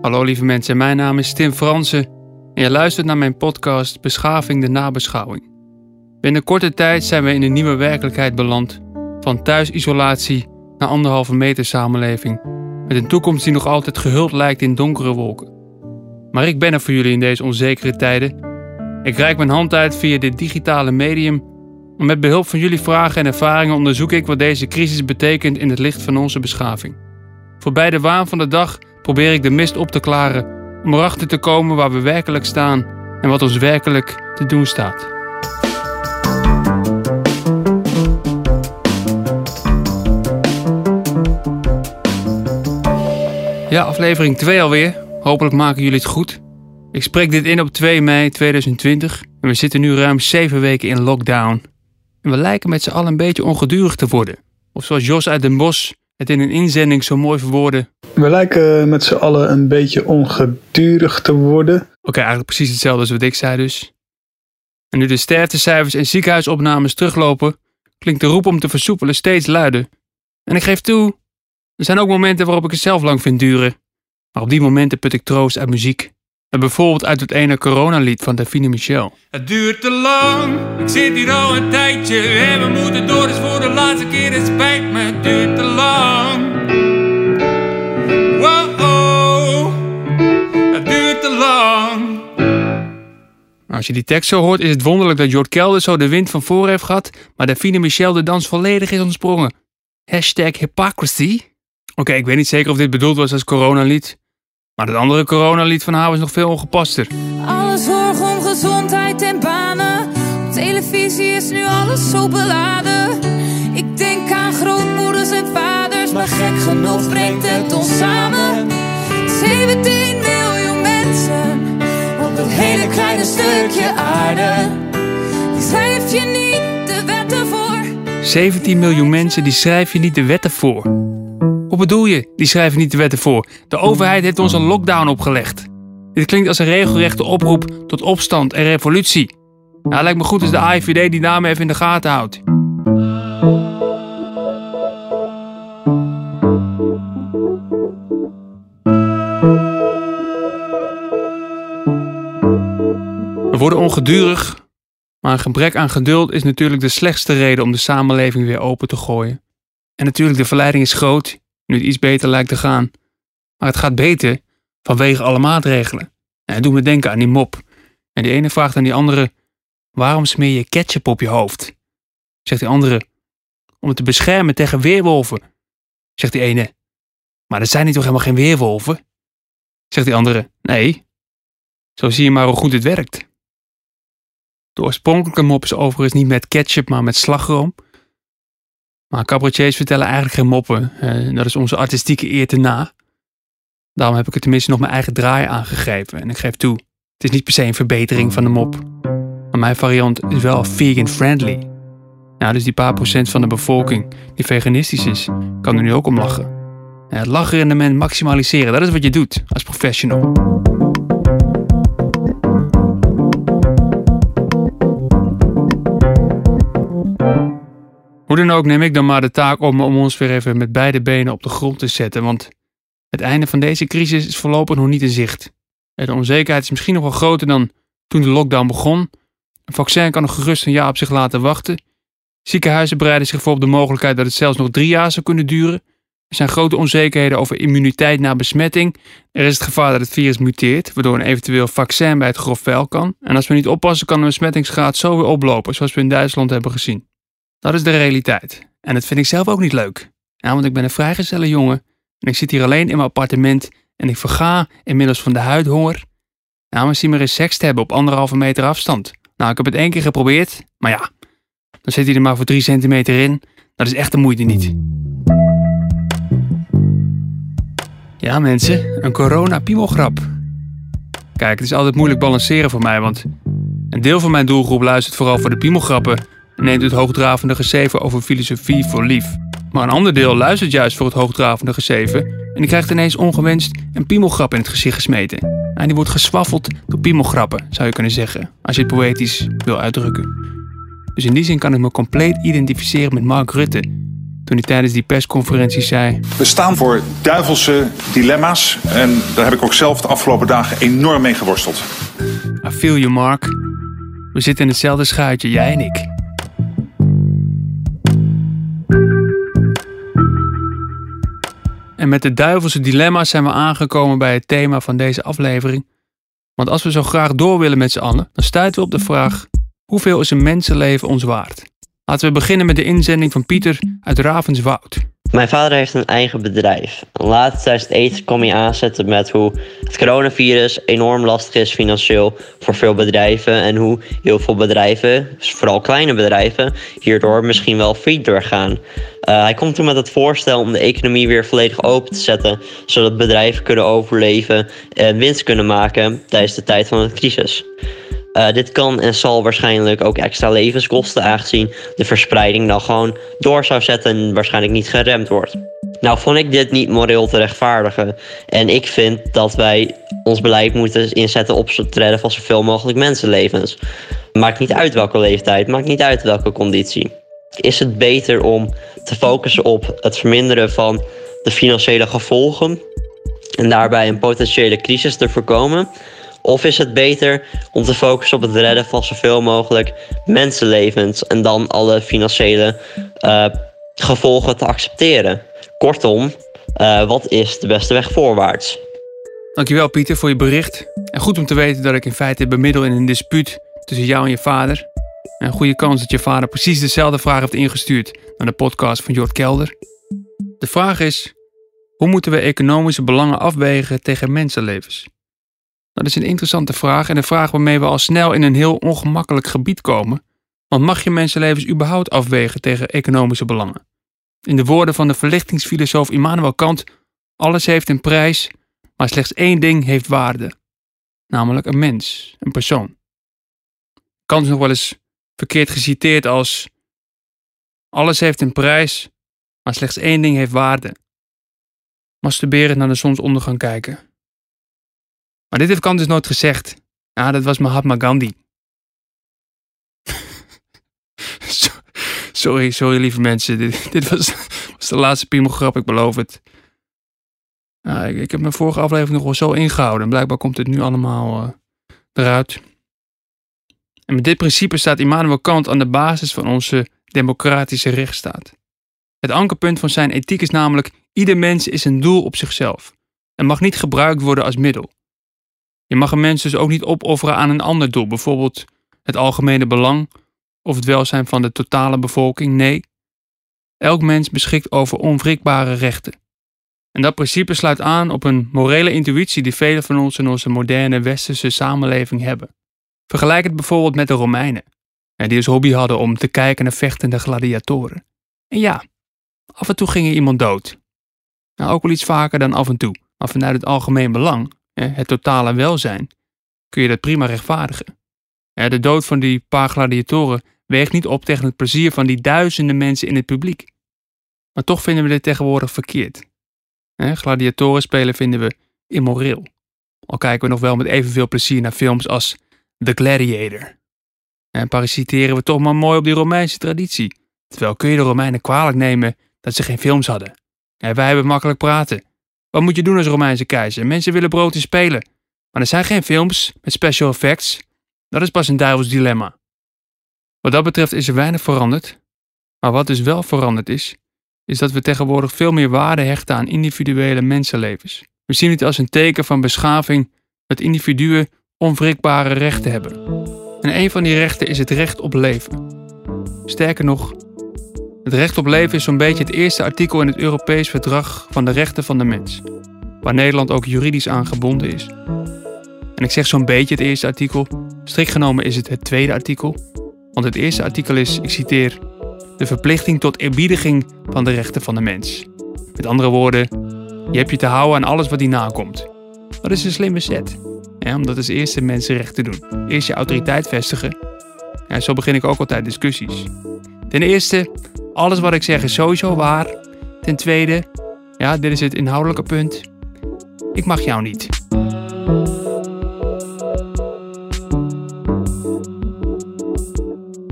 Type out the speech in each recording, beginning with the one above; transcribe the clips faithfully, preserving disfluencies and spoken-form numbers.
Hallo lieve mensen, mijn naam is Tim Fransen en je luistert naar mijn podcast Beschaving: de Nabeschouwing. Binnen korte tijd zijn we in een nieuwe werkelijkheid beland, van thuisisolatie naar anderhalve meter samenleving, met een toekomst die nog altijd gehuld lijkt in donkere wolken. Maar ik ben er voor jullie in deze onzekere tijden. Ik reik mijn hand uit via dit digitale medium en met behulp van jullie vragen en ervaringen onderzoek ik wat deze crisis betekent in het licht van onze beschaving. Voorbij de waan van de dag probeer ik de mist op te klaren om erachter te komen waar we werkelijk staan en wat ons werkelijk te doen staat. Ja, aflevering twee alweer. Hopelijk maken jullie het goed. Ik spreek dit in op twee mei tweeduizend twintig en we zitten nu ruim zeven weken in lockdown. En we lijken met z'n allen een beetje ongedurig te worden. Of zoals Jos uit Den Bosch het in een inzending zo mooi verwoordde: we lijken met z'n allen een beetje ongedurig te worden. Oké, okay, eigenlijk precies hetzelfde als wat ik zei dus. En nu de sterftecijfers en ziekenhuisopnames teruglopen, klinkt de roep om te versoepelen steeds luider. En ik geef toe, er zijn ook momenten waarop ik het zelf lang vind duren. Maar op die momenten put ik troost uit muziek. En bijvoorbeeld uit het ene coronalied van Davina Michelle. Het duurt te lang, ik zit hier al een tijdje. En we moeten door, dus voor de laatste keer, het spijt me. Het duurt te lang. Wow, het duurt te lang. Als je die tekst zo hoort, is het wonderlijk dat Jort Kelder zo de wind van voren heeft gehad, maar Davina Michelle de dans volledig is ontsprongen. Hashtag hypocrisy. Oké, okay, ik weet niet zeker of dit bedoeld was als coronalied. Maar het andere coronalied van haar is nog veel ongepaster. Alle zorg om gezondheid en banen. Op televisie is nu alles zo beladen. Ik denk aan grootmoeders en vaders. Maar gek genoeg brengt het ons samen. zeventien miljoen mensen. Op dat hele kleine stukje aarde. Die schrijf je niet de wetten voor. zeventien miljoen mensen, die schrijf je niet de wetten voor. Wat bedoel je? Die schrijven niet de wetten voor. De overheid heeft ons een lockdown opgelegd. Dit klinkt als een regelrechte oproep tot opstand en revolutie. Nou, het lijkt me goed als de A I V D die naam even in de gaten houdt. We worden ongedurig, maar een gebrek aan geduld is natuurlijk de slechtste reden om de samenleving weer open te gooien. En natuurlijk, de verleiding is groot. Nu het iets beter lijkt te gaan. Maar het gaat beter vanwege alle maatregelen. En het doet me denken aan die mop. En die ene vraagt aan die andere: waarom smeer je ketchup op je hoofd? Zegt die andere: om het te beschermen tegen weerwolven. Zegt die ene: maar er zijn hier toch helemaal geen weerwolven? Zegt die andere: nee. Zo zie je maar hoe goed het werkt. De oorspronkelijke mop is overigens niet met ketchup, maar met slagroom. Maar cabaretiers vertellen eigenlijk geen moppen. Uh, dat is onze artistieke eer te na. Daarom heb ik er tenminste nog mijn eigen draai aangegeven. En ik geef toe, het is niet per se een verbetering van de mop. Maar mijn variant is wel vegan-friendly. Nou, dus die paar procent van de bevolking die veganistisch is, kan er nu ook om lachen. Uh, het lachrendement maximaliseren, dat is wat je doet als professional. Hoe dan ook neem ik dan maar de taak op me om ons weer even met beide benen op de grond te zetten, want het einde van deze crisis is voorlopig nog niet in zicht. De onzekerheid is misschien nog wel groter dan toen de lockdown begon. Een vaccin kan nog gerust een jaar op zich laten wachten. Ziekenhuizen bereiden zich voor op de mogelijkheid dat het zelfs nog drie jaar zou kunnen duren. Er zijn grote onzekerheden over immuniteit na besmetting. Er is het gevaar dat het virus muteert, waardoor een eventueel vaccin bij het grof vuil kan. En als we niet oppassen, kan de besmettingsgraad zo weer oplopen, zoals we in Duitsland hebben gezien. Dat is de realiteit. En dat vind ik zelf ook niet leuk. Nou, want ik ben een vrijgezelle jongen. En ik zit hier alleen in mijn appartement. En ik verga inmiddels van de huidhonger. Nou, maar zie maar eens seks te hebben op anderhalve meter afstand. Nou, ik heb het één keer geprobeerd. Maar ja, dan zit hij er maar voor drie centimeter in. Dat is echt de moeite niet. Ja mensen, een corona-piemelgrap. Kijk, het is altijd moeilijk balanceren voor mij. Want een deel van mijn doelgroep luistert vooral voor de piemelgrappen. Neemt het hoogdravende gezeven over filosofie voor lief. Maar een ander deel luistert juist voor het hoogdravende gezeven en die krijgt ineens ongewenst een piemelgrap in het gezicht gesmeten. En die wordt geswaffeld door piemelgrappen, zou je kunnen zeggen, als je het poëtisch wil uitdrukken. Dus in die zin kan ik me compleet identificeren met Mark Rutte, toen hij tijdens die persconferentie zei: we staan voor duivelse dilemma's en daar heb ik ook zelf de afgelopen dagen enorm mee geworsteld. I feel you, Mark. We zitten in hetzelfde schuitje, jij en ik. En met de duivelse dilemma's zijn we aangekomen bij het thema van deze aflevering. Want als we zo graag door willen met z'n allen, dan stuiten we op de vraag: hoeveel is een mensenleven ons waard? Laten we beginnen met de inzending van Pieter uit Ravenswoud. Mijn vader heeft een eigen bedrijf. Laatst tijdens het eten kwam hij aanzetten met hoe het coronavirus enorm lastig is financieel voor veel bedrijven. En hoe heel veel bedrijven, vooral kleine bedrijven, hierdoor misschien wel failliet doorgaan. Uh, hij komt toen met het voorstel om de economie weer volledig open te zetten. Zodat bedrijven kunnen overleven en winst kunnen maken tijdens de tijd van de crisis. Uh, dit kan en zal waarschijnlijk ook extra levenskosten, aangezien de verspreiding dan gewoon door zou zetten en waarschijnlijk niet geremd wordt. Nou vond ik dit niet moreel te rechtvaardigen. En ik vind dat wij ons beleid moeten inzetten op het redden van zoveel mogelijk mensenlevens. Maakt niet uit welke leeftijd, maakt niet uit welke conditie. Is het beter om te focussen op het verminderen van de financiële gevolgen en daarbij een potentiële crisis te voorkomen? Of is het beter om te focussen op het redden van zoveel mogelijk mensenlevens en dan alle financiële uh, gevolgen te accepteren? Kortom, uh, wat is de beste weg voorwaarts? Dankjewel Pieter voor je bericht. En goed om te weten dat ik in feite bemiddel in een dispuut tussen jou en je vader. En een goede kans dat je vader precies dezelfde vraag heeft ingestuurd naar de podcast van Jort Kelder. De vraag is: hoe moeten we economische belangen afwegen tegen mensenlevens? Dat is een interessante vraag en een vraag waarmee we al snel in een heel ongemakkelijk gebied komen. Want mag je mensenlevens überhaupt afwegen tegen economische belangen? In de woorden van de verlichtingsfilosoof Immanuel Kant: alles heeft een prijs, maar slechts één ding heeft waarde. Namelijk een mens, een persoon. Kant is nog wel eens verkeerd geciteerd als: alles heeft een prijs, maar slechts één ding heeft waarde. Masturberend naar de zonsondergang kijken. Maar dit heeft Kant dus nooit gezegd. Ja, dat was Mahatma Gandhi. sorry, sorry lieve mensen. Dit, dit was, was de laatste piemelgrap, ik beloof het. Nou, ik, ik heb mijn vorige aflevering nog wel zo ingehouden. Blijkbaar komt het nu allemaal uh, eruit. En met dit principe staat Immanuel Kant aan de basis van onze democratische rechtsstaat. Het ankerpunt van zijn ethiek is namelijk: ieder mens is een doel op zichzelf en mag niet gebruikt worden als middel. Je mag een mens dus ook niet opofferen aan een ander doel, bijvoorbeeld het algemene belang of het welzijn van de totale bevolking. Nee, elk mens beschikt over onwrikbare rechten. En dat principe sluit aan op een morele intuïtie die velen van ons in onze moderne westerse samenleving hebben. Vergelijk het bijvoorbeeld met de Romeinen, die als hobby hadden om te kijken naar vechtende gladiatoren. En ja, af en toe ging er iemand dood. Nou, ook wel iets vaker dan af en toe, maar vanuit het algemeen belang, het totale welzijn, kun je dat prima rechtvaardigen. De dood van die paar gladiatoren weegt niet op tegen het plezier van die duizenden mensen in het publiek. Maar toch vinden we dit tegenwoordig verkeerd. Gladiatoren spelen vinden we immoreel. Al kijken we nog wel met evenveel plezier naar films als The Gladiator. En parasiteren we toch maar mooi op die Romeinse traditie. Terwijl kun je de Romeinen kwalijk nemen dat ze geen films hadden. En wij hebben makkelijk praten. Wat moet je doen als Romeinse keizer? Mensen willen brood en spelen. Maar er zijn geen films met special effects. Dat is pas een duivels dilemma. Wat dat betreft is er weinig veranderd. Maar wat dus wel veranderd is, is dat we tegenwoordig veel meer waarde hechten aan individuele mensenlevens. We zien het als een teken van beschaving dat individuen onwrikbare rechten hebben. En een van die rechten is het recht op leven. Sterker nog, het recht op leven is zo'n beetje het eerste artikel in het Europees Verdrag van de Rechten van de Mens, waar Nederland ook juridisch aan gebonden is. En ik zeg zo'n beetje het eerste artikel, strikt genomen is het het tweede artikel, want het eerste artikel is, ik citeer, de verplichting tot eerbiediging van de rechten van de mens. Met andere woorden, je hebt je te houden aan alles wat die nakomt. Dat is een slimme zet, ja, om dat als eerste mensenrecht te doen. Eerst je autoriteit vestigen. Ja, zo begin ik ook altijd discussies. Ten eerste, alles wat ik zeg is sowieso waar. Ten tweede, ja, dit is het inhoudelijke punt. Ik mag jou niet.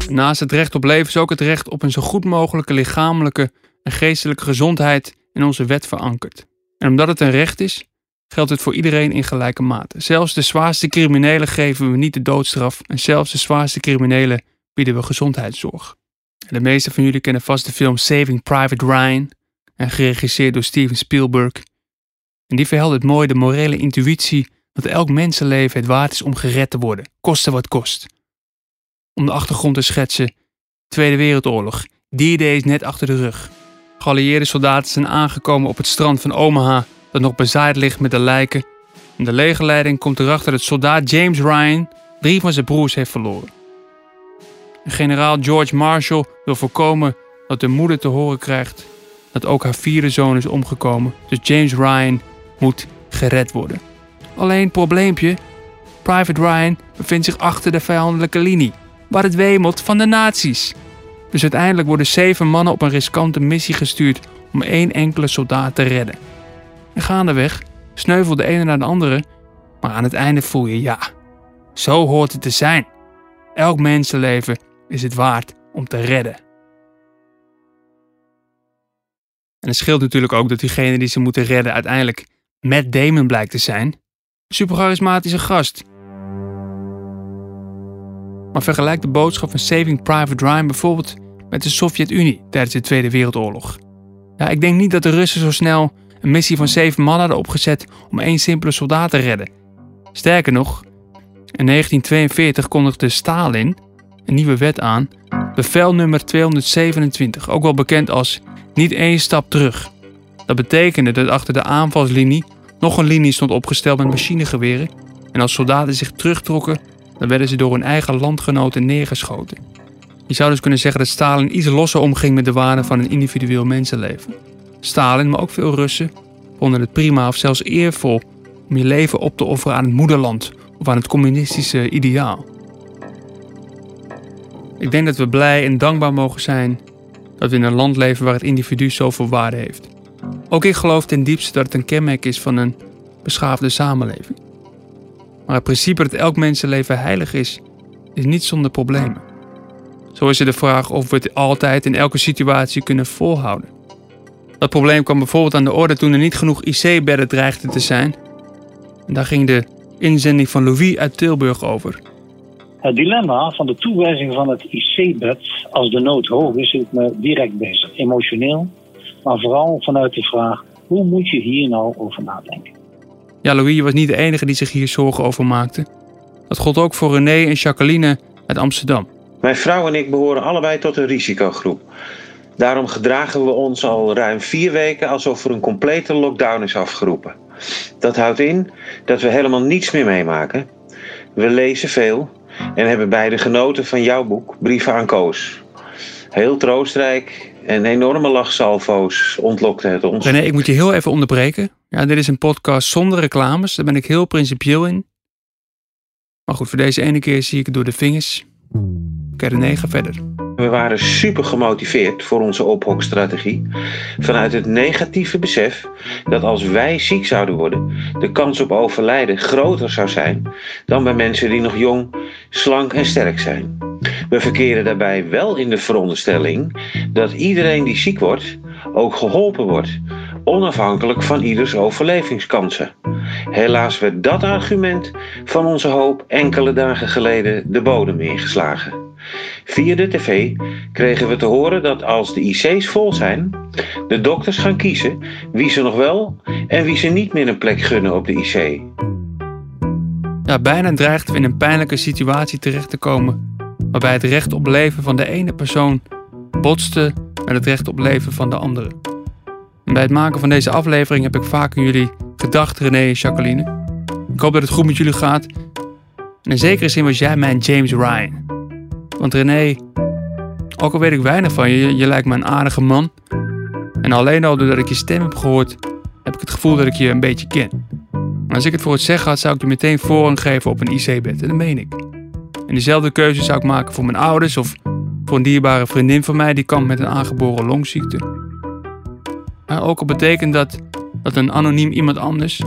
Naast het recht op leven is ook het recht op een zo goed mogelijke lichamelijke en geestelijke gezondheid in onze wet verankerd. En omdat het een recht is, geldt het voor iedereen in gelijke mate. Zelfs de zwaarste criminelen geven we niet de doodstraf en zelfs de zwaarste criminelen bieden we gezondheidszorg. En de meeste van jullie kennen vast de film Saving Private Ryan, en geregisseerd door Steven Spielberg. En die verheldert mooi de morele intuïtie dat elk mensenleven het waard is om gered te worden, koste wat kost. Om de achtergrond te schetsen, Tweede Wereldoorlog, D-Day is net achter de rug. Geallieerde soldaten zijn aangekomen op het strand van Omaha, dat nog bezaaid ligt met de lijken. En de legerleiding komt erachter dat soldaat James Ryan drie van zijn broers heeft verloren. En generaal George Marshall wil voorkomen dat de moeder te horen krijgt dat ook haar vierde zoon is omgekomen, dus James Ryan moet gered worden. Alleen probleempje, Private Ryan bevindt zich achter de vijandelijke linie, waar het wemelt van de nazi's. Dus uiteindelijk worden zeven mannen op een riskante missie gestuurd om één enkele soldaat te redden. En gaandeweg sneuvelt de ene naar de andere, maar aan het einde voel je ja, zo hoort het te zijn. Elk mensenleven is het waard om te redden. En het scheelt natuurlijk ook dat diegene die ze moeten redden uiteindelijk Matt Damon blijkt te zijn. Een supercharismatische gast. Maar vergelijk de boodschap van Saving Private Ryan bijvoorbeeld met de Sovjet-Unie tijdens de Tweede Wereldoorlog. Ja, ik denk niet dat de Russen zo snel een missie van zeven man hadden opgezet om één simpele soldaat te redden. Sterker nog, in negentien tweeënveertig kondigde Stalin een nieuwe wet aan, bevel nummer tweehonderdzevenentwintig, ook wel bekend als niet één stap terug. Dat betekende dat achter de aanvalslinie nog een linie stond opgesteld met machinegeweren en als soldaten zich terugtrokken, dan werden ze door hun eigen landgenoten neergeschoten. Je zou dus kunnen zeggen dat Stalin iets losser omging met de waarde van een individueel mensenleven. Stalin, maar ook veel Russen, vonden het prima of zelfs eervol om je leven op te offeren aan het moederland of aan het communistische ideaal. Ik denk dat we blij en dankbaar mogen zijn dat we in een land leven waar het individu zoveel waarde heeft. Ook ik geloof ten diepste dat het een kenmerk is van een beschaafde samenleving. Maar het principe dat elk mensenleven heilig is, is niet zonder problemen. Zo is er de vraag of we het altijd in elke situatie kunnen volhouden. Dat probleem kwam bijvoorbeeld aan de orde toen er niet genoeg I C-bedden dreigden te zijn. En daar ging de inzending van Louis uit Tilburg over. Het dilemma van de toewijzing van het I C-bed als de nood hoog is, hield me direct bezig. Emotioneel, maar vooral vanuit de vraag, hoe moet je hier nou over nadenken? Ja, Louis was niet de enige die zich hier zorgen over maakte. Dat gold ook voor René en Jacqueline uit Amsterdam. Mijn vrouw en ik behoren allebei tot een risicogroep. Daarom gedragen we ons al ruim vier weken alsof er een complete lockdown is afgeroepen. Dat houdt in dat we helemaal niets meer meemaken. We lezen veel en hebben beide genoten van jouw boek Brieven aan Koos. Heel troostrijk en enorme lachsalvo's ontlokte het ons. René, ik moet je heel even onderbreken. Ja, dit is een podcast zonder reclames, daar ben ik heel principieel in. Maar goed, voor deze ene keer zie ik het door de vingers. Oké, René, ga verder. We waren super gemotiveerd voor onze ophokstrategie. Vanuit het negatieve besef dat als wij ziek zouden worden, de kans op overlijden groter zou zijn dan bij mensen die nog jong, slank en sterk zijn. We verkeren daarbij wel in de veronderstelling dat iedereen die ziek wordt, ook geholpen wordt, onafhankelijk van ieders overlevingskansen. Helaas werd dat argument van onze hoop enkele dagen geleden de bodem ingeslagen. Via de tv kregen we te horen dat als de I C's vol zijn, de dokters gaan kiezen wie ze nog wel en wie ze niet meer een plek gunnen op de I C. Ja, bijna dreigden we in een pijnlijke situatie terecht te komen, waarbij het recht op leven van de ene persoon botste met het recht op leven van de andere. En bij het maken van deze aflevering heb ik vaak aan jullie gedacht, René en Jacqueline. Ik hoop dat het goed met jullie gaat. En in zekere zin was jij mijn James Ryan. Want René, ook al weet ik weinig van je, je lijkt me een aardige man. En alleen al doordat ik je stem heb gehoord, heb ik het gevoel dat ik je een beetje ken. En als ik het voor het zeggen had, zou ik je meteen voorrang geven op een I C-bed. En dat meen ik. En diezelfde keuze zou ik maken voor mijn ouders of voor een dierbare vriendin van mij die kampt met een aangeboren longziekte. Maar ook al betekent dat dat een anoniem iemand anders,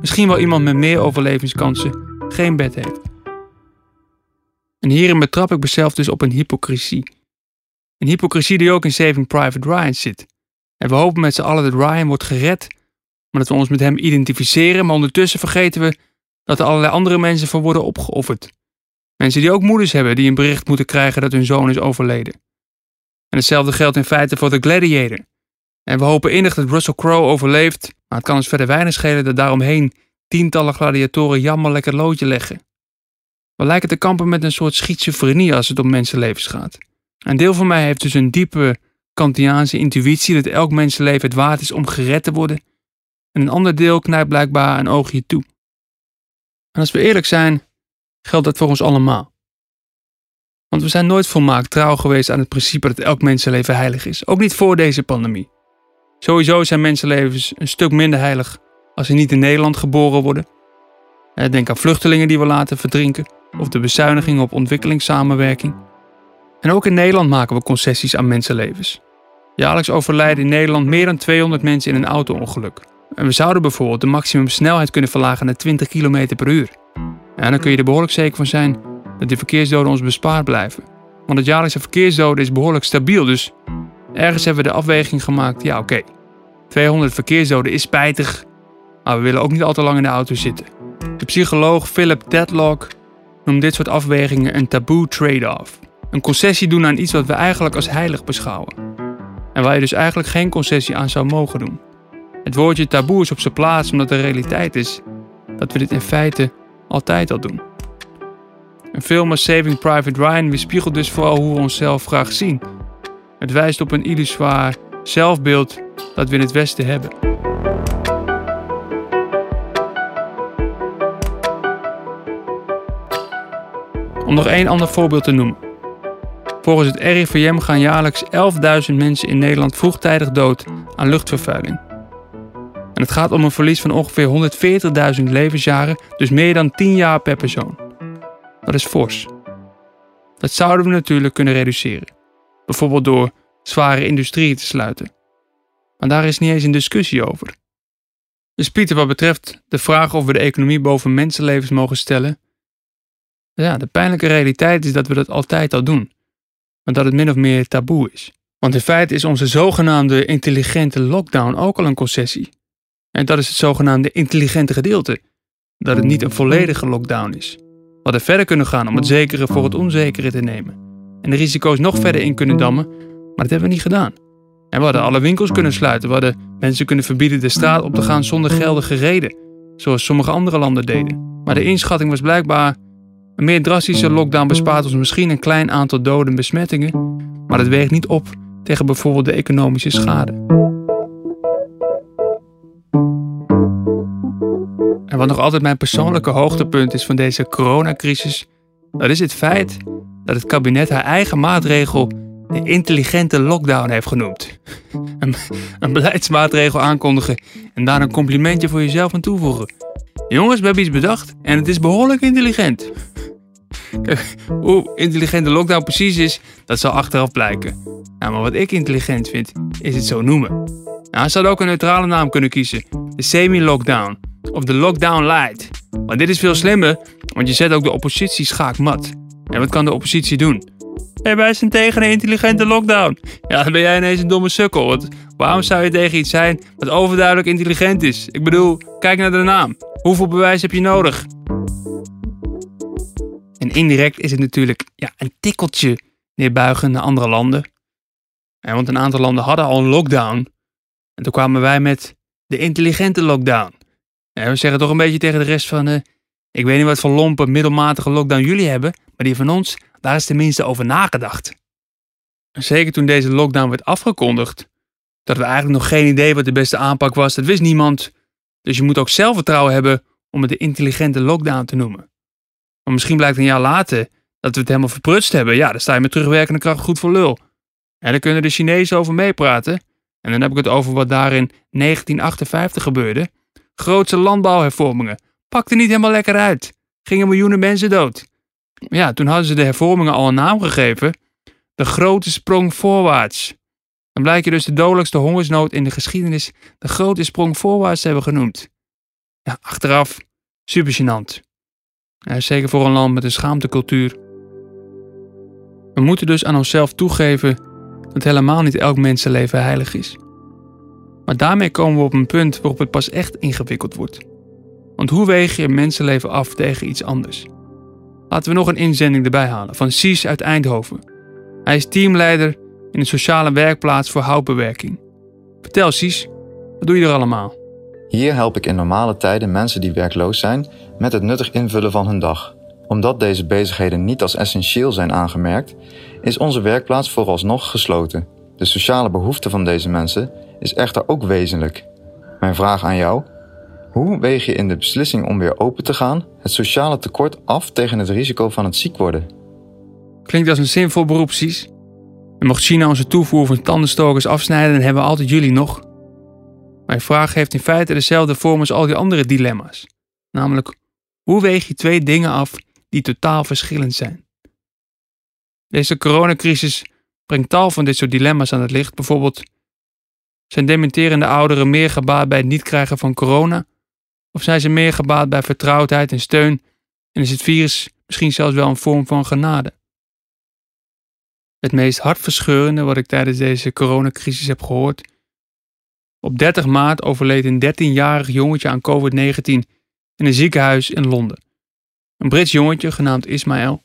misschien wel iemand met meer overlevingskansen, geen bed heeft. En hierin betrap ik mezelf dus op een hypocrisie. Een hypocrisie die ook in Saving Private Ryan zit. En we hopen met z'n allen dat Ryan wordt gered, maar dat we ons met hem identificeren. Maar ondertussen vergeten we dat er allerlei andere mensen voor worden opgeofferd. Mensen die ook moeders hebben, die een bericht moeten krijgen dat hun zoon is overleden. En hetzelfde geldt in feite voor The Gladiator. En we hopen innig dat Russell Crowe overleeft, maar het kan ons verder weinig schelen dat daaromheen tientallen gladiatoren jammerlijk het loodje leggen. We lijken te kampen met een soort schizofrenie als het om mensenlevens gaat. Een deel van mij heeft dus een diepe Kantiaanse intuïtie dat elk mensenleven het waard is om gered te worden. En een ander deel knijpt blijkbaar een oogje toe. En als we eerlijk zijn, geldt dat voor ons allemaal. Want we zijn nooit volmaakt trouw geweest aan het principe dat elk mensenleven heilig is. Ook niet voor deze pandemie. Sowieso zijn mensenlevens een stuk minder heilig als ze niet in Nederland geboren worden. Denk aan vluchtelingen die we laten verdrinken of de bezuinigingen op ontwikkelingssamenwerking. En ook in Nederland maken we concessies aan mensenlevens. Jaarlijks overlijden in Nederland meer dan tweehonderd mensen in een auto-ongeluk. En we zouden bijvoorbeeld de maximumsnelheid kunnen verlagen naar twintig kilometer per uur. En dan kun je er behoorlijk zeker van zijn dat de verkeersdoden ons bespaard blijven. Want het jaarlijkse verkeersdoden is behoorlijk stabiel, dus ergens hebben we de afweging gemaakt, ja oké, okay, tweehonderd verkeersdoden is spijtig, maar we willen ook niet al te lang in de auto zitten. De psycholoog Philip Tetlock noemt dit soort afwegingen een taboe trade-off. Een concessie doen aan iets wat we eigenlijk als heilig beschouwen. En waar je dus eigenlijk geen concessie aan zou mogen doen. Het woordje taboe is op zijn plaats omdat de realiteit is dat we dit in feite altijd al doen. Een film als Saving Private Ryan weerspiegelt dus vooral hoe we onszelf graag zien. Het wijst op een illusoir zelfbeeld dat we in het Westen hebben. Om nog één ander voorbeeld te noemen. Volgens het R I V M gaan jaarlijks elfduizend mensen in Nederland vroegtijdig dood aan luchtvervuiling. En het gaat om een verlies van ongeveer honderdveertigduizend levensjaren, dus meer dan tien jaar per persoon. Dat is fors. Dat zouden we natuurlijk kunnen reduceren. Bijvoorbeeld door zware industrieën te sluiten. Maar daar is niet eens een discussie over. Dus Pieter, wat betreft de vraag of we de economie boven mensenlevens mogen stellen, ja, de pijnlijke realiteit is dat we dat altijd al doen. Maar dat het min of meer taboe is. Want in feite is onze zogenaamde intelligente lockdown ook al een concessie. En dat is het zogenaamde intelligente gedeelte. Dat het niet een volledige lockdown is. We hadden verder kunnen gaan om het zekere voor het onzekere te nemen. En de risico's nog verder in kunnen dammen. Maar dat hebben we niet gedaan. En we hadden alle winkels kunnen sluiten. We hadden mensen kunnen verbieden de straat op te gaan zonder geldige reden. Zoals sommige andere landen deden. Maar de inschatting was blijkbaar: een meer drastische lockdown bespaart ons misschien een klein aantal doden en besmettingen, maar dat weegt niet op tegen bijvoorbeeld de economische schade. En wat nog altijd mijn persoonlijke hoogtepunt is van deze coronacrisis, dat is het feit dat het kabinet haar eigen maatregel de intelligente lockdown heeft genoemd. Een, een beleidsmaatregel aankondigen en daar een complimentje voor jezelf aan toevoegen. Jongens, we hebben iets bedacht en het is behoorlijk intelligent. Kijk, hoe intelligent de lockdown precies is, dat zal achteraf blijken. Nou, maar wat ik intelligent vind, is het zo noemen. Nou, ze hadden ook een neutrale naam kunnen kiezen. De semi-lockdown. Of de lockdown light. Maar dit is veel slimmer, want je zet ook de oppositie schaakmat. En wat kan de oppositie doen? Hey, wij zijn tegen een intelligente lockdown. Ja, dan ben jij ineens een domme sukkel. Want waarom zou je tegen iets zijn wat overduidelijk intelligent is? Ik bedoel, kijk naar de naam. Hoeveel bewijs heb je nodig? En indirect is het natuurlijk ja, een tikkeltje neerbuigen naar andere landen. En want een aantal landen hadden al een lockdown. En toen kwamen wij met de intelligente lockdown. En we zeggen toch een beetje tegen de rest van... Uh, ik weet niet wat voor lompe, middelmatige lockdown jullie hebben. Maar die van ons, daar is tenminste over nagedacht. En zeker toen deze lockdown werd afgekondigd. Dat we eigenlijk nog geen idee wat de beste aanpak was. Dat wist niemand. Dus je moet ook zelfvertrouwen hebben om het de intelligente lockdown te noemen. Maar misschien blijkt een jaar later dat we het helemaal verprutst hebben. Ja, dan sta je met terugwerkende kracht goed voor lul. En daar kunnen de Chinezen over meepraten. En dan heb ik het over wat daar in negentien achtenvijftig gebeurde. Grootse landbouwhervormingen. Pakte niet helemaal lekker uit. Gingen miljoenen mensen dood. Ja, toen hadden ze de hervormingen al een naam gegeven. De grote sprong voorwaarts. Dan blijkt je dus de dodelijkste hongersnood in de geschiedenis de grote sprong voorwaarts te hebben genoemd. Ja, achteraf, super gênant. Ja, zeker voor een land met een schaamtecultuur. We moeten dus aan onszelf toegeven dat helemaal niet elk mensenleven heilig is. Maar daarmee komen we op een punt waarop het pas echt ingewikkeld wordt. Want hoe weeg je een mensenleven af tegen iets anders? Laten we nog een inzending erbij halen van Sies uit Eindhoven. Hij is teamleider in een sociale werkplaats voor houtbewerking. Vertel Sies, wat doe je er allemaal? Hier help ik in normale tijden mensen die werkloos zijn met het nuttig invullen van hun dag. Omdat deze bezigheden niet als essentieel zijn aangemerkt, is onze werkplaats vooralsnog gesloten. De sociale behoefte van deze mensen is echter ook wezenlijk. Mijn vraag aan jou: hoe weeg je in de beslissing om weer open te gaan het sociale tekort af tegen het risico van het ziek worden? Klinkt als een zinvol beroep, Sies. En mocht China onze toevoer van tandenstokers afsnijden, dan hebben we altijd jullie nog. Mijn vraag heeft in feite dezelfde vorm als al die andere dilemma's. Namelijk, hoe weeg je twee dingen af die totaal verschillend zijn? Deze coronacrisis brengt tal van dit soort dilemma's aan het licht. Bijvoorbeeld, zijn dementerende ouderen meer gebaat bij het niet krijgen van corona? Of zijn ze meer gebaat bij vertrouwdheid en steun? En is het virus misschien zelfs wel een vorm van genade? Het meest hartverscheurende wat ik tijdens deze coronacrisis heb gehoord. Op dertig maart overleed een dertienjarig jongetje aan covid negentien in een ziekenhuis in Londen. Een Brits jongetje genaamd Ismaël.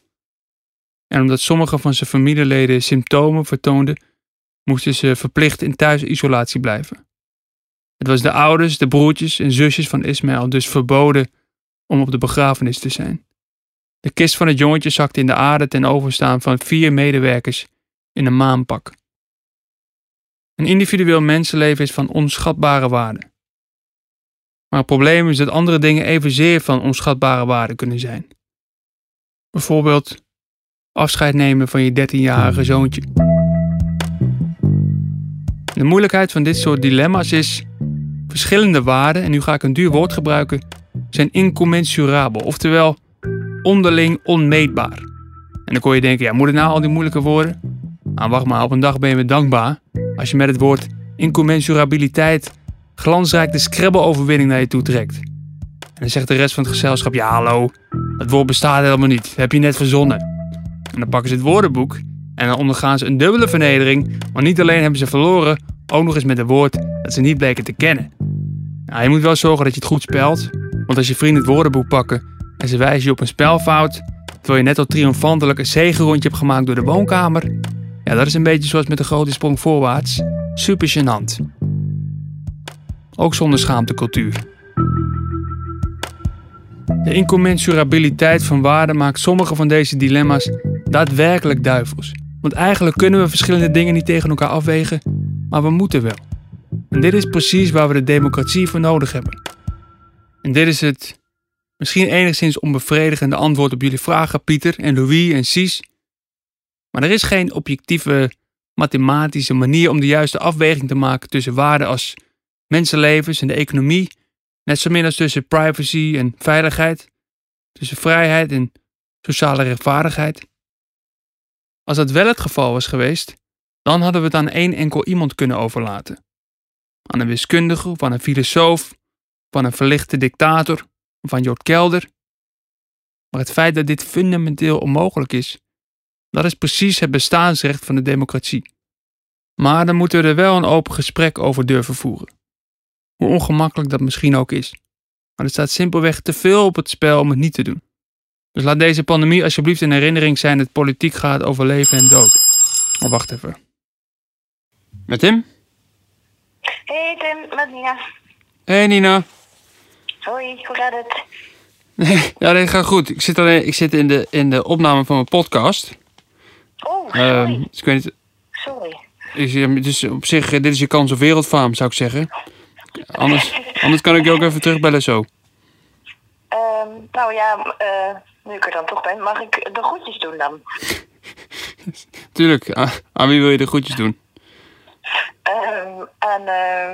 En omdat sommige van zijn familieleden symptomen vertoonden, moesten ze verplicht in thuisisolatie blijven. Het was de ouders, de broertjes en zusjes van Ismaël dus verboden om op de begrafenis te zijn. De kist van het jongetje zakte in de aarde ten overstaan van vier medewerkers in een maanpak. Een individueel mensenleven is van onschatbare waarde. Maar het probleem is dat andere dingen evenzeer van onschatbare waarde kunnen zijn. Bijvoorbeeld afscheid nemen van je dertienjarige zoontje. De moeilijkheid van dit soort dilemma's is: verschillende waarden, en nu ga ik een duur woord gebruiken, zijn incommensurabel, oftewel onderling onmeetbaar. En dan kon je denken, ja, moet het nou al die moeilijke woorden? Nou, wacht maar, op een dag ben je me dankbaar als je met het woord incommensurabiliteit glansrijk de Scrabble-overwinning naar je toe trekt. En dan zegt de rest van het gezelschap, ja hallo, dat woord bestaat helemaal niet, dat heb je net verzonnen. En dan pakken ze het woordenboek en dan ondergaan ze een dubbele vernedering, want niet alleen hebben ze verloren, ook nog eens met een woord dat ze niet bleken te kennen. Nou, je moet wel zorgen dat je het goed spelt, want als je vrienden het woordenboek pakken en ze wijzen je op een spelfout, terwijl je net al triomfantelijk een zegenrondje hebt gemaakt door de woonkamer. Ja, dat is een beetje zoals met de grote sprong voorwaarts. Super gênant. Ook zonder schaamtecultuur. De incommensurabiliteit van waarde maakt sommige van deze dilemma's daadwerkelijk duivels. Want eigenlijk kunnen we verschillende dingen niet tegen elkaar afwegen, maar we moeten wel. En dit is precies waar we de democratie voor nodig hebben. En dit is het misschien enigszins onbevredigende antwoord op jullie vragen, Pieter en Louis en Sies. Maar er is geen objectieve, mathematische manier om de juiste afweging te maken tussen waarden als mensenlevens en de economie, net zo min als tussen privacy en veiligheid, tussen vrijheid en sociale rechtvaardigheid. Als dat wel het geval was geweest, dan hadden we het aan één enkel iemand kunnen overlaten. Aan een wiskundige, of aan een filosoof, van een verlichte dictator, van Jort Kelder. Maar het feit dat dit fundamenteel onmogelijk is, dat is precies het bestaansrecht van de democratie. Maar dan moeten we er wel een open gesprek over durven voeren. Hoe ongemakkelijk dat misschien ook is. Maar er staat simpelweg te veel op het spel om het niet te doen. Dus laat deze pandemie alsjeblieft een herinnering zijn dat politiek gaat over leven en dood. Maar wacht even. Met Tim? Hey Tim, met Nina. Hey Nina. Hoi, hoe gaat het? Nee, ja, dat gaat goed. Ik zit, alleen, ik zit in, de, in de opname van mijn podcast. Oh, sorry. Um, dus ik weet niet, sorry. Ik, dus op zich, dit is je kans op wereldfaam, zou ik zeggen. Anders, anders kan ik je ook even terugbellen zo. Um, nou ja, uh, nu ik er dan toch ben, mag ik de groetjes doen dan? Tuurlijk. Aan, aan wie wil je de groetjes doen? Um, aan... Uh...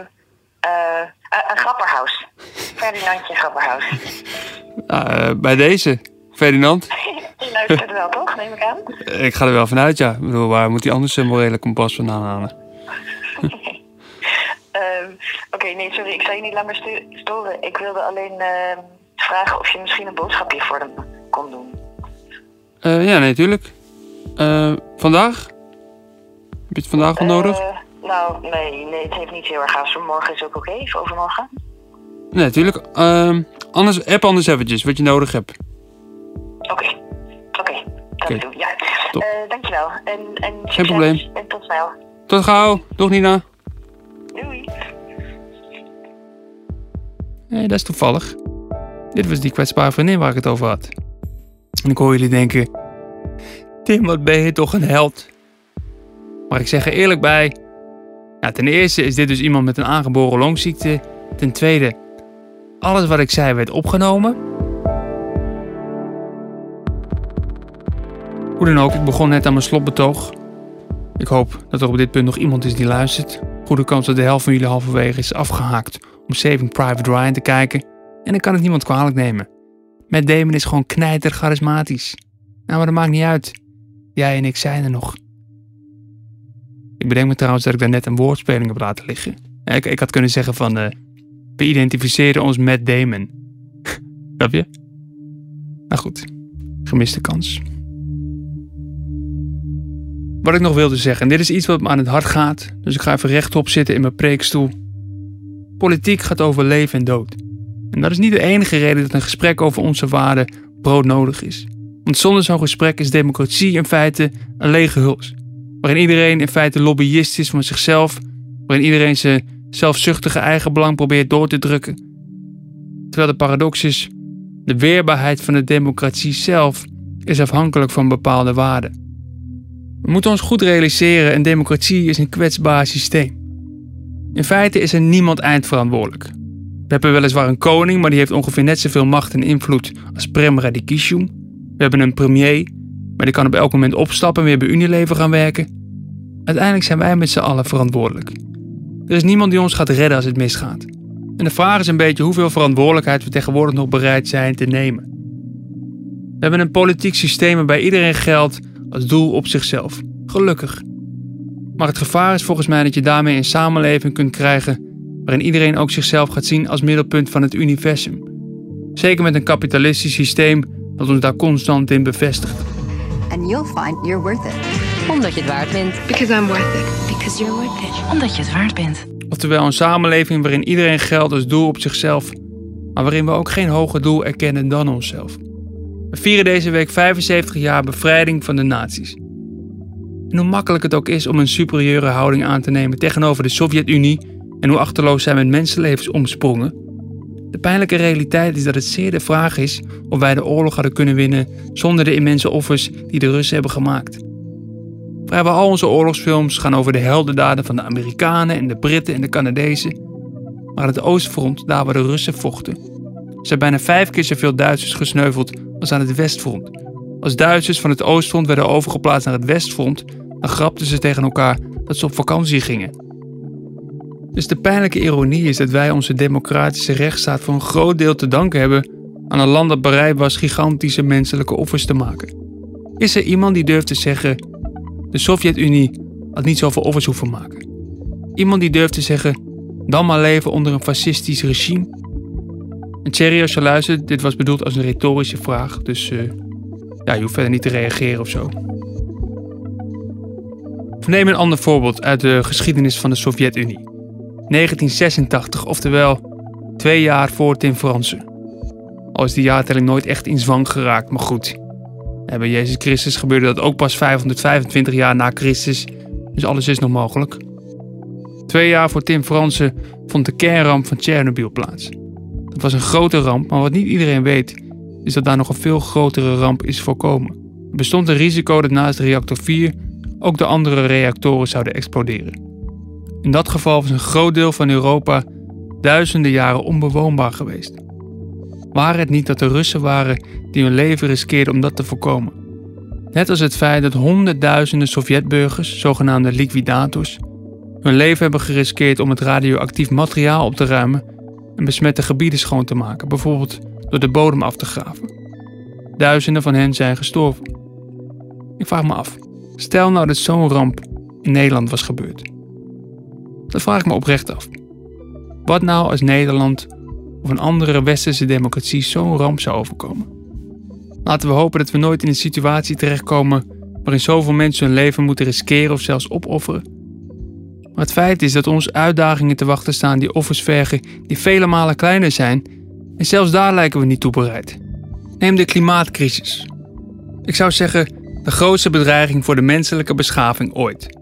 Uh, een Grapperhaus. Ferdinandje Grapperhaus. Uh, bij deze, Ferdinand. Je luistert wel toch, neem ik aan? Ik ga er wel vanuit, ja. Ik bedoel, waar moet die anders een morele kompas vandaan halen? uh, Oké, okay, nee, sorry. Ik zal je niet langer stu- storen. Ik wilde alleen uh, vragen of je misschien een boodschapje voor hem kon doen. Uh, ja, nee, tuurlijk. Uh, vandaag? Heb je het vandaag wel nodig? Uh, Nou, nee, nee, het heeft niet heel erg haast. Morgen is ook oké, okay, of overmorgen? Nee, natuurlijk. Uh, anders, app anders eventjes, wat je nodig hebt. Oké, okay. oké. Okay. Dat okay. doe ik, ja. Top. Uh, dankjewel. En, en succes. Geen probleem. En tot snel. Tot gauw. Doeg, Nina. Doei. Nee, dat is toevallig. Dit was die kwetsbare vriendin waar ik het over had. En ik hoor jullie denken... Tim, wat ben je toch een held? Maar ik zeg er eerlijk bij... Nou, ten eerste is dit dus iemand met een aangeboren longziekte. Ten tweede... Alles wat ik zei werd opgenomen. Hoe dan ook, ik begon net aan mijn slotbetoog. Ik hoop dat er op dit punt nog iemand is die luistert. Goede kans dat de helft van jullie halverwege is afgehaakt... om Saving Private Ryan te kijken... En ik kan het niemand kwalijk nemen. Matt Damon is gewoon knijter charismatisch. Nou, maar dat maakt niet uit. Jij en ik zijn er nog. Ik bedenk me trouwens dat ik daar net een woordspeling heb laten liggen. Ik, ik had kunnen zeggen van... Uh, we identificeren ons met Damon. Snap je? Nou goed. Gemiste kans. Wat ik nog wilde zeggen. En dit is iets wat me aan het hart gaat. Dus ik ga even rechtop zitten in mijn preekstoel. Politiek gaat over leven en dood. En dat is niet de enige reden dat een gesprek over onze waarden broodnodig is. Want zonder zo'n gesprek is democratie in feite een lege huls. Waarin iedereen in feite lobbyist is van zichzelf. Waarin iedereen zijn zelfzuchtige eigenbelang probeert door te drukken. Terwijl de paradox is, de weerbaarheid van de democratie zelf is afhankelijk van bepaalde waarden. We moeten ons goed realiseren, een democratie is een kwetsbaar systeem. In feite is er niemand eindverantwoordelijk. We hebben weliswaar een koning, maar die heeft ongeveer net zoveel macht en invloed als Prem Radikishum. We hebben een premier, maar die kan op elk moment opstappen en weer bij Unilever gaan werken. Uiteindelijk zijn wij met z'n allen verantwoordelijk. Er is niemand die ons gaat redden als het misgaat. En de vraag is een beetje hoeveel verantwoordelijkheid we tegenwoordig nog bereid zijn te nemen. We hebben een politiek systeem waarbij iedereen geldt als doel op zichzelf. Gelukkig. Maar het gevaar is volgens mij dat je daarmee een samenleving kunt krijgen... waarin iedereen ook zichzelf gaat zien als middelpunt van het universum. Zeker met een kapitalistisch systeem dat ons daar constant in bevestigt. And you'll find you're worth it. Omdat je het waard bent. Because I'm worth it. Because you're worth it. Omdat je het waard bent. Oftewel een samenleving waarin iedereen geldt als doel op zichzelf, maar waarin we ook geen hoger doel erkennen dan onszelf. We vieren deze week vijfenzeventig jaar bevrijding van de nazi's. En hoe makkelijk het ook is om een superieure houding aan te nemen tegenover de Sovjet-Unie, en hoe achterloos zij met mensenlevens omsprongen. De pijnlijke realiteit is dat het zeer de vraag is of wij de oorlog hadden kunnen winnen zonder de immense offers die de Russen hebben gemaakt. Vrijwel al onze oorlogsfilms gaan over de heldendaden van de Amerikanen en de Britten en de Canadezen. Maar het Oostfront, daar waar de Russen vochten, zijn bijna vijf keer zoveel Duitsers gesneuveld als aan het Westfront. Als Duitsers van het Oostfront werden overgeplaatst naar het Westfront, dan grapten ze tegen elkaar dat ze op vakantie gingen. Dus de pijnlijke ironie is dat wij onze democratische rechtsstaat voor een groot deel te danken hebben aan een land dat bereid was gigantische menselijke offers te maken. Is er iemand die durft te zeggen, de Sovjet-Unie had niet zoveel offers hoeven maken? Iemand die durft te zeggen, dan maar leven onder een fascistisch regime? En Thierry, als je luistert, dit was bedoeld als een retorische vraag, dus uh, ja, je hoeft verder niet te reageren of zo. Of neem een ander voorbeeld uit de geschiedenis van de Sovjet-Unie. negentien zesentachtig, oftewel twee jaar voor Tim Fransen. Al is die jaartelling nooit echt in zwang geraakt, maar goed. En bij Jezus Christus gebeurde dat ook pas vijfhonderdvijfentwintig jaar na Christus, dus alles is nog mogelijk. Twee jaar voor Tim Fransen vond de kernramp van Tsjernobyl plaats. Dat was een grote ramp, maar wat niet iedereen weet, is dat daar nog een veel grotere ramp is voorkomen. Er bestond een risico dat naast reactor vier ook de andere reactoren zouden exploderen. In dat geval was een groot deel van Europa duizenden jaren onbewoonbaar geweest. Waren het niet dat er Russen waren die hun leven riskeerden om dat te voorkomen? Net als het feit dat honderdduizenden Sovjetburgers, zogenaamde liquidators, hun leven hebben geriskeerd om het radioactief materiaal op te ruimen en besmette gebieden schoon te maken, bijvoorbeeld door de bodem af te graven. Duizenden van hen zijn gestorven. Ik vraag me af, stel nou dat zo'n ramp in Nederland was gebeurd. Dat vraag ik me oprecht af. Wat nou als Nederland of een andere westerse democratie zo'n ramp zou overkomen? Laten we hopen dat we nooit in een situatie terechtkomen waarin zoveel mensen hun leven moeten riskeren of zelfs opofferen. Maar het feit is dat ons uitdagingen te wachten staan die offers vergen die vele malen kleiner zijn, en zelfs daar lijken we niet toe bereid. Neem de klimaatcrisis. Ik zou zeggen, de grootste bedreiging voor de menselijke beschaving ooit.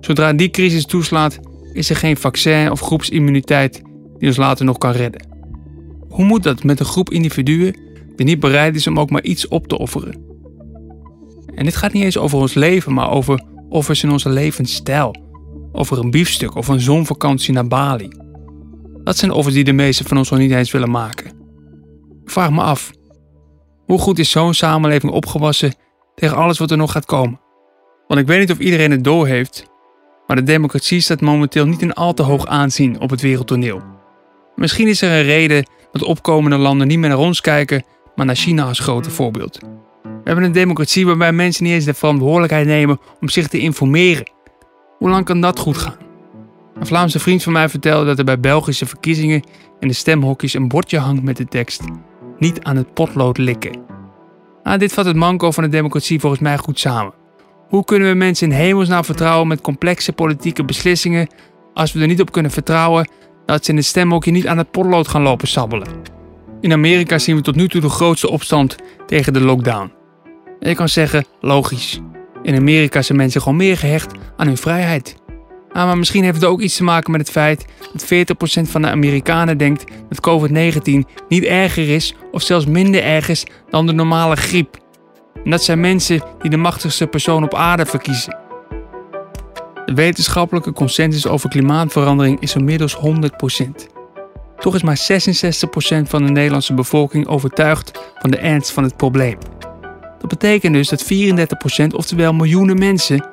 Zodra die crisis toeslaat, is er geen vaccin of groepsimmuniteit die ons later nog kan redden. Hoe moet dat met een groep individuen die niet bereid is om ook maar iets op te offeren? En dit gaat niet eens over ons leven, maar over offers in onze levensstijl. Over een biefstuk of een zonvakantie naar Bali. Dat zijn offers die de meesten van ons nog niet eens willen maken. Ik vraag me af, hoe goed is zo'n samenleving opgewassen tegen alles wat er nog gaat komen? Want ik weet niet of iedereen het doorheeft, maar de democratie staat momenteel niet in al te hoog aanzien op het wereldtoneel. Misschien is er een reden dat opkomende landen niet meer naar ons kijken, maar naar China als grote voorbeeld. We hebben een democratie waarbij mensen niet eens de verantwoordelijkheid nemen om zich te informeren. Hoe lang kan dat goed gaan? Een Vlaamse vriend van mij vertelde dat er bij Belgische verkiezingen in de stemhokjes een bordje hangt met de tekst: niet aan het potlood likken. Nou, dit vat het manco van de democratie volgens mij goed samen. Hoe kunnen we mensen in hemelsnaam vertrouwen met complexe politieke beslissingen als we er niet op kunnen vertrouwen dat ze in het stemhokje niet aan het potlood gaan lopen sabbelen? In Amerika zien we tot nu toe de grootste opstand tegen de lockdown. En je kan zeggen, logisch. In Amerika zijn mensen gewoon meer gehecht aan hun vrijheid. Ah, maar misschien heeft het ook iets te maken met het feit dat veertig procent van de Amerikanen denkt dat covid negentien niet erger is of zelfs minder erg is dan de normale griep. En dat zijn mensen die de machtigste persoon op aarde verkiezen. De wetenschappelijke consensus over klimaatverandering is inmiddels honderd procent. Toch is maar zesenzestig procent van de Nederlandse bevolking overtuigd van de ernst van het probleem. Dat betekent dus dat vierendertig procent, oftewel miljoenen mensen,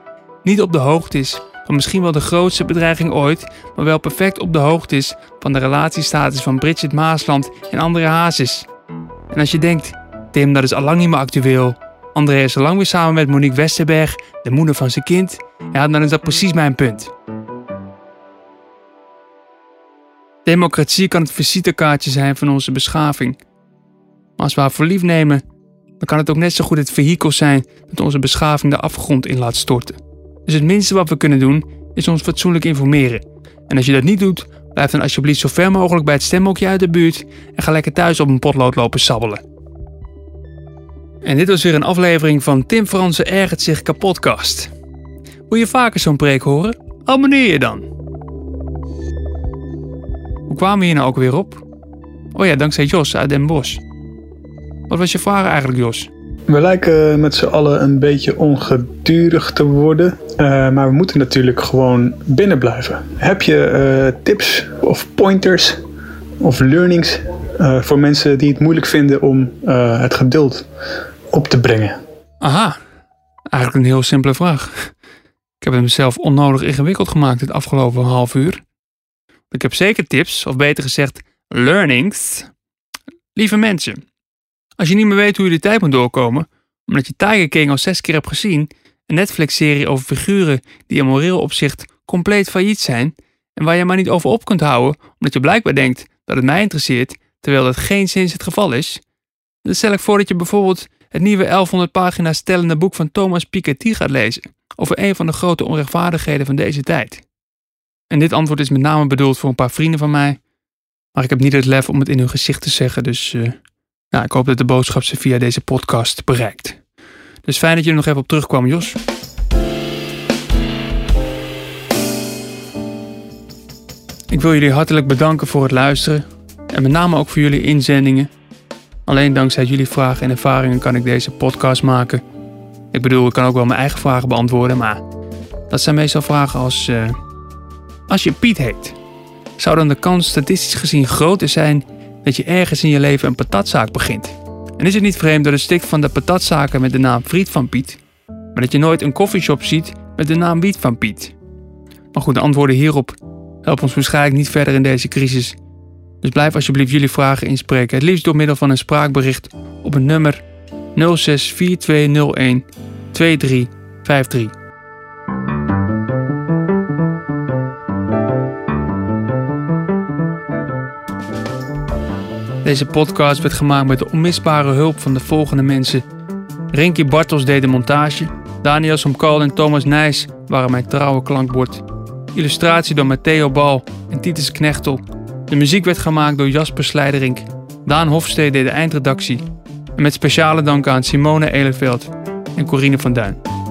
niet op de hoogte is van misschien wel de grootste bedreiging ooit, maar wel perfect op de hoogte is van de relatiestatus van Bridget Maasland en André Hazes. En als je denkt, Tim, dat is allang niet meer actueel. André is allang weer samen met Monique Westerberg, de moeder van zijn kind. Ja, dan is dat precies mijn punt. Democratie kan het visitekaartje zijn van onze beschaving. Maar als we haar voor lief nemen, dan kan het ook net zo goed het vehikel zijn dat onze beschaving de afgrond in laat storten. Dus het minste wat we kunnen doen, is ons fatsoenlijk informeren. En als je dat niet doet, blijf dan alsjeblieft zo ver mogelijk bij het stemhokje uit de buurt en ga lekker thuis op een potlood lopen sabbelen. En dit was weer een aflevering van Tim Fransen ergert zich kapotcast. Wil je vaker zo'n preek horen? Abonneer je dan! Hoe kwamen we hier nou ook weer op? Oh ja, dankzij Jos uit Den Bosch. Wat was je vraag eigenlijk, Jos? We lijken met z'n allen een beetje ongedurig te worden. Uh, maar we moeten natuurlijk gewoon binnen blijven. Heb je uh, tips of pointers of learnings uh, voor mensen die het moeilijk vinden om uh, het geduld op te brengen? Aha, eigenlijk een heel simpele vraag. Ik heb het mezelf onnodig ingewikkeld gemaakt het afgelopen half uur. Ik heb zeker tips, of beter gezegd learnings. Lieve mensen, als je niet meer weet hoe je de tijd moet doorkomen, omdat je Tiger King al zes keer hebt gezien, een Netflix-serie over figuren die in moreel opzicht compleet failliet zijn en waar je maar niet over op kunt houden, omdat je blijkbaar denkt dat het mij interesseert, terwijl dat geenszins het geval is, dan stel ik voor dat je bijvoorbeeld het nieuwe elfhonderd pagina's tellende boek van Thomas Piketty gaat lezen over een van de grote onrechtvaardigheden van deze tijd. En dit antwoord is met name bedoeld voor een paar vrienden van mij, maar ik heb niet het lef om het in hun gezicht te zeggen, dus... Uh... Nou, ik hoop dat de boodschap ze via deze podcast bereikt. Dus fijn dat je er nog even op terugkwam, Jos. Ik wil jullie hartelijk bedanken voor het luisteren. En met name ook voor jullie inzendingen. Alleen dankzij jullie vragen en ervaringen kan ik deze podcast maken. Ik bedoel, ik kan ook wel mijn eigen vragen beantwoorden. Maar dat zijn meestal vragen als... Uh, als je Piet heet, zou dan de kans statistisch gezien groter zijn dat je ergens in je leven een patatzaak begint? En is het niet vreemd dat het stikt van de patatzaken met de naam Friet van Piet, maar dat je nooit een koffieshop ziet met de naam Wiet van Piet? Maar goed, de antwoorden hierop helpen ons waarschijnlijk niet verder in deze crisis. Dus blijf alsjeblieft jullie vragen inspreken, het liefst door middel van een spraakbericht op het nummer nul zes vier twee nul een twee drie vijf drie. Deze podcast werd gemaakt met de onmisbare hulp van de volgende mensen. Rinkie Bartels deed de montage. Daniel Somkal en Thomas Nijs waren mijn trouwe klankbord. illustratie door Matteo Bal en Titus Knechtel. De muziek werd gemaakt door Jasper Slijderink. Daan Hofstede deed de eindredactie. En met speciale dank aan Simone Eleveld en Corine van Duin.